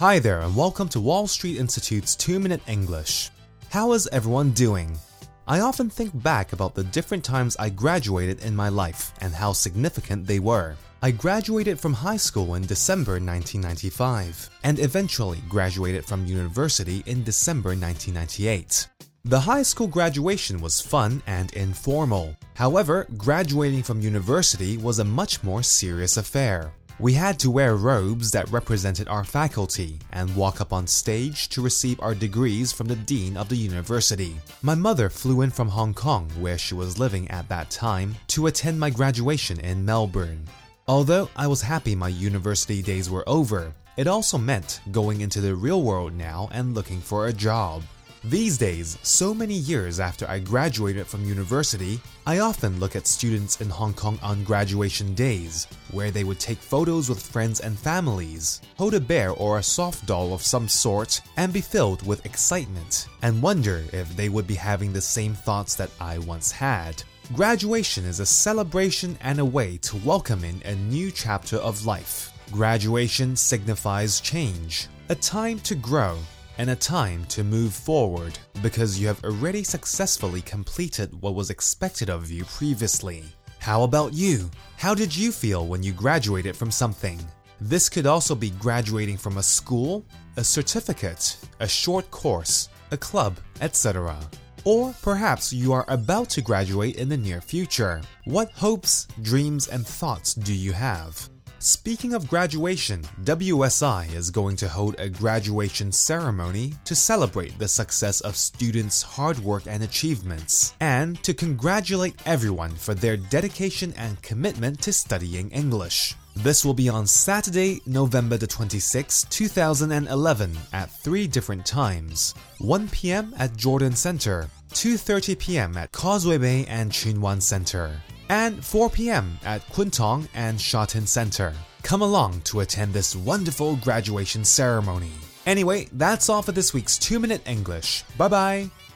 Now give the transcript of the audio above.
Hi there and welcome to Wall Street Institute's 2-Minute English. How is everyone doing? I often think back about the different times I graduated in my life and how significant they were. I graduated from high school in December 1995 and eventually graduated from university in December 1998. The high school graduation was fun and informal. However, graduating from university was a much more serious affair.We had to wear robes that represented our faculty and walk up on stage to receive our degrees from the dean of the university. My mother flew in from Hong Kong, where she was living at that time, to attend my graduation in Melbourne. Although I was happy my university days were over, it also meant going into the real world now and looking for a job. These days, so many years after I graduated from university, I often look at students in Hong Kong on graduation days, where they would take photos with friends and families, hold a bear or a soft doll of some sort, and be filled with excitement, and wonder if they would be having the same thoughts that I once had. Graduation is a celebration and a way to welcome in a new chapter of life. Graduation signifies change, a time to grow,and a time to move forward because you have already successfully completed what was expected of you previously. How about you? How did you feel when you graduated from something? This could also be graduating from a school, a certificate, a short course, a club, etc. Or perhaps you are about to graduate in the near future. What hopes, dreams, and thoughts do you have?Speaking of graduation, WSI is going to hold a graduation ceremony to celebrate the success of students' hard work and achievements, and to congratulate everyone for their dedication and commitment to studying English. This will be on Saturday, November the 26th, 2011 at 3 different times, 1 p.m. at Jordan Center, 2:30 p.m. at Causeway Bay and Chunwan Center.And 4 p.m. at Kwun Tong and Sha Tin Center. Come along to attend this wonderful graduation ceremony. Anyway, that's all for this week's 2-Minute English. Bye-bye!